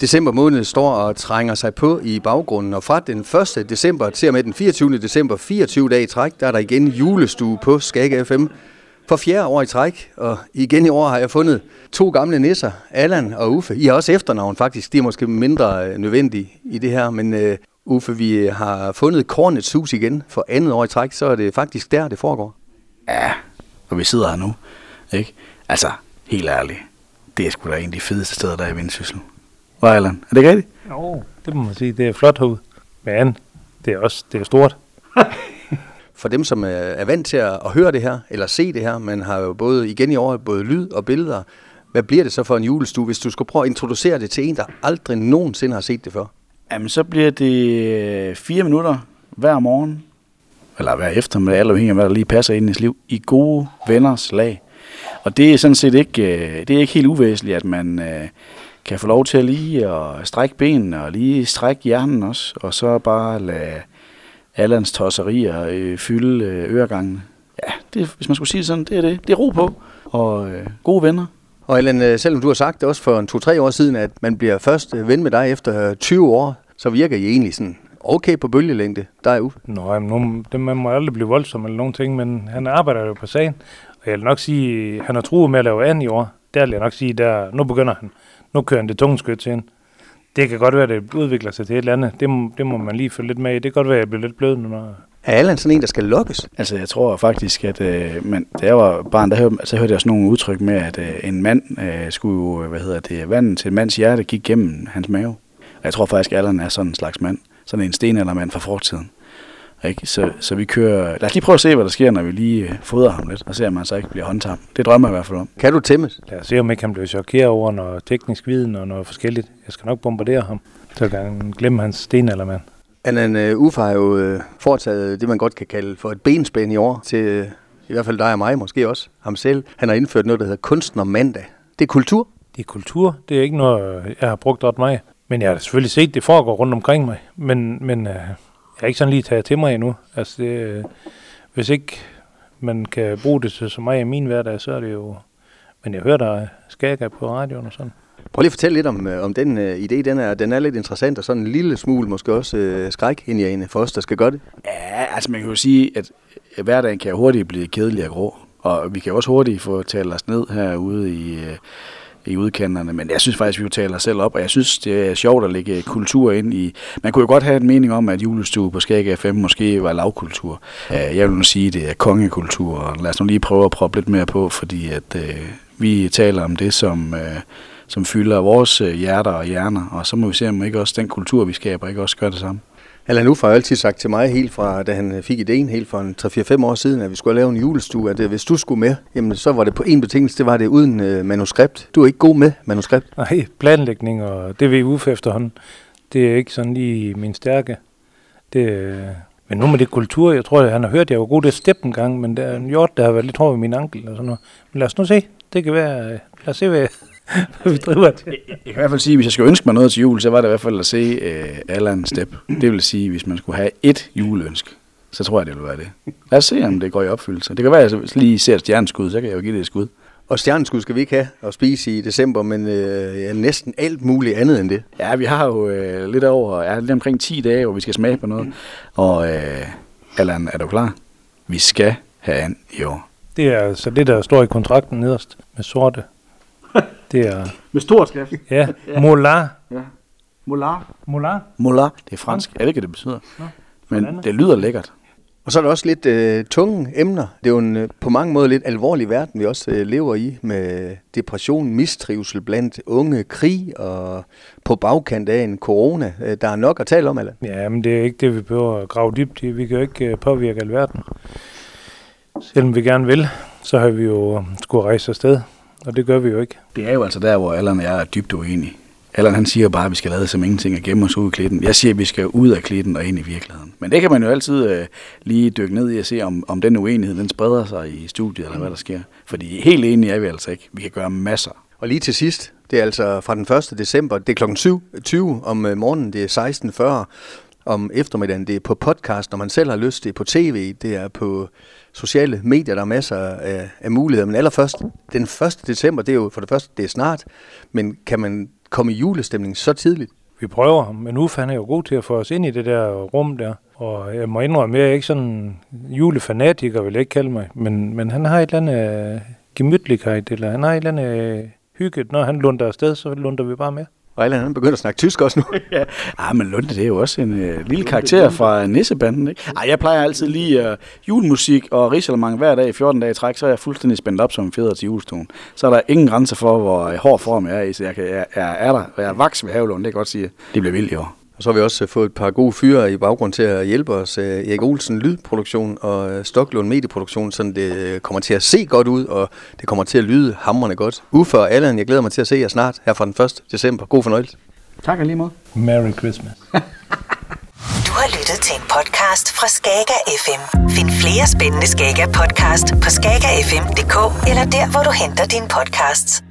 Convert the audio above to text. December måned står og trænger sig på i baggrunden, og fra den 1. december til og med den 24. december, 24 dage i træk, der er der igen Julestue på Skag FM for 4. år i træk, og igen i år har jeg fundet to gamle nisser, Allan og Uffe. I har også efternavn faktisk, det er måske mindre nødvendigt i det her, men Uffe, vi har fundet Kornets Hus igen for andet år i træk, så er det faktisk der, det foregår. Ja, og vi sidder her nu, ikke? Altså, helt ærligt, det er sgu da en af de fedeste steder, der er i Vendsyssel. Hvor er Allan? Er det rigtigt? Jo, det må man sige. Det er flot herude. Men det er også det er stort. For dem, som er vant til at høre det her, eller se det her, man har jo både igen i år, både lyd og billeder. Hvad bliver det så for en julestue, hvis du skulle prøve at introducere det til en, der aldrig nogensinde har set det før? Jamen, så bliver det 4 minutter hver morgen, eller hver eftermiddag, alt afhængig af, hvad der lige passer ind i ens liv, i gode venners lag. Og det er sådan set ikke, det er ikke helt uvæsentligt, at man kan få lov til at lige at strække benene og lige strække hjernen også, og så bare lade Allans tosserier fylde øregangene. Ja, det, hvis man skulle sige det sådan, det er det. Det er ro på, og gode venner. Og Allan, selvom du har sagt det også for 2-3 år siden, at man bliver først ven med dig efter 20 år, så virker I egentlig sådan okay på bølgelængde, der er Uffe. Nå, jamen, man må aldrig blive voldsom eller nogen ting, men han arbejder jo på sagen, og jeg vil nok sige, han har truet med at lave an i år. Der vil jeg nok sige, der nu begynder han. Nu kører han det tunge skød til hende. Det kan godt være, at det udvikler sig til et eller andet. Det må man lige følge lidt med i. Det kan godt være, at jeg bliver lidt blød nu. Når... Er Allan sådan en, der skal lukkes? Altså, jeg tror faktisk, at man, da jeg var barn, der hørte jeg sådan nogle udtryk med, at en mand skulle, vandet til en mands hjerte gik gennem hans mave. Og jeg tror faktisk, at Allan er sådan en slags mand. Sådan en stenaldermand fra fortiden. Ikke? Så vi kører... Lad os lige prøve at se, hvad der sker, når vi lige fodrer ham lidt, og ser, om han så ikke bliver håndtabt. Det drømmer jeg i hvert fald om. Kan du tæmmes? Lad os se, om ikke han bliver chokeret over noget teknisk viden og noget forskelligt. Jeg skal nok bombardere ham, så kan han glemme hans stenaldermand. Allan, Uffe har jo foretaget det, man godt kan kalde for et benspænd i år, til i hvert fald dig og mig, måske også ham selv. Han har indført noget, der hedder kunstnermandag. Det er kultur? Det er kultur. Det er ikke noget, jeg har brugt ret meget. Men jeg har selvfølgelig set, det foregår rundt omkring mig. Men jeg har ikke sådan lige taget til mig endnu. Altså det, hvis ikke man kan bruge det så meget i min hverdag, så er det jo... Men jeg hører der Skag på radioen og sådan. Prøv lige at fortælle lidt om den idé. Den er lidt interessant og sådan en lille smule måske også skrækindjagende for os, der skal gøre det. Ja, altså man kan jo sige, at hverdagen kan hurtigt blive kedelig og grå. Og vi kan også hurtigt få talt os ned herude i udkanterne, men jeg synes faktisk, vi taler os selv op, og jeg synes, det er sjovt at lægge kultur ind i... Man kunne jo godt have en mening om, at Julestue på Skag FM måske var lavkultur. Jeg vil nu sige, det er kongekultur, og lad os nu lige prøve at proppe lidt mere på, fordi at vi taler om det, som fylder vores hjerter og hjerner, og så må vi se, om ikke også den kultur, vi skaber, ikke også gør det samme. Allan Uffe har altid sagt til mig, helt fra da han fik idéen, helt for 3-4-5 år siden, at vi skulle lave en julestue, at hvis du skulle med, jamen, så var det på en betingelse, det var det uden manuskript. Du er ikke god med manuskript. Nej, planlægning og det ved Uffe efterhånden, det er ikke sådan lige min stærke. Men nu med det kultur, jeg tror, han har hørt, jeg var god til at steppe en gang, men der er en hjort, der har været lidt hård ved min ankel og sådan noget. Men lad os nu se, det kan være, lad os se, hvad... Jeg kan i hvert fald sige, at hvis jeg skulle ønske mig noget til jul, så var det i hvert fald at se Allan Step. Det vil sige, at hvis man skulle have ét juleønske, så tror jeg, det ville være det. Lad os se, om det går i opfyldelse. Det kan være, at jeg lige ser stjerneskud, så kan jeg jo give det et skud. Og stjerneskud skal vi ikke have og spise i december, men næsten alt muligt andet end det. Ja, vi har jo lidt omkring 10 dage, hvor vi skal smage på noget. Og Allan, er du klar? Vi skal have an i år. Det er altså det, der står i kontrakten nederst med sorte. Det er... Med stor skrift. Ja. Molar. Ja. Molar. Molar. Molar. Det er fransk. Jeg ved ikke, hvad det betyder. Nå. Men det lyder lækkert. Og så er der også lidt tunge emner. Det er jo en, på mange måder lidt alvorlig verden, vi også lever i. Med depression, mistrivsel blandt unge, krig og på bagkant af en corona. Der er nok at tale om, eller? Ja, men det er ikke det, vi behøver at grave dybt i. Vi kan jo ikke påvirke alverden. Selvom vi gerne vil, så har vi jo skulle rejse afsted. Og det gør vi jo ikke. Det er jo altså der, hvor Allan og jeg er dybt uenige. Allan han siger bare, at vi skal lade som ingenting og gemme os ud i klitten. Jeg siger, at vi skal ud af klitten og ind i virkeligheden. Men det kan man jo altid lige dykke ned i og se, om den uenighed den spreder sig i studiet eller hvad der sker. Fordi helt enige er vi altså ikke. Vi kan gøre masser. Og lige til sidst, det er altså fra den 1. december, det er kl. 7.20 om morgenen, det er 16.40. Om eftermiddagen, det er på podcast, når man selv har lyst, det er på tv, det er på sociale medier, der er masser af muligheder. Men allerførst, den 1. december, det er jo for det første, det er snart, men kan man komme i julestemning så tidligt? Vi prøver, men Uffe han er jo god til at få os ind i det der rum der. Og jeg må indrømme, jeg er ikke sådan julefanatiker, vil jeg ikke kalde mig. Men han har et eller andet gemytlighed, eller han har et eller andet hygge. Når han lunder afsted, så lunder vi bare med. Og Allan han begynder at snakke tysk også nu. Ja. Ah, men Lunde, det er jo også en lille karakter fra Nissebanden, ikke? Ej, jeg plejer altid lige julemusik og risalemang hver dag i 14 dage i træk, så er jeg fuldstændig spændt op som en fjeder til julestuen. Så er der ingen grænser for, hvor hård form jeg er i, så jeg er der. Og jeg er vaks ved Havlund, det kan godt sige. Det bliver vildt i år. Og så har vi også fået et par gode fyre i baggrund til at hjælpe os. Erik Olsen, Lydproduktion og Stoklund Medieproduktion, sådan det kommer til at se godt ud, og det kommer til at lyde hamrende godt. Uffe og Allan, jeg glæder mig til at se jer snart her fra den 1. december. God fornøjelse. Tak og lige måde. Merry Christmas. Du har lyttet til en podcast fra Skag FM. Find flere spændende Skag podcast på skagafm.dk eller der, hvor du henter dine podcasts.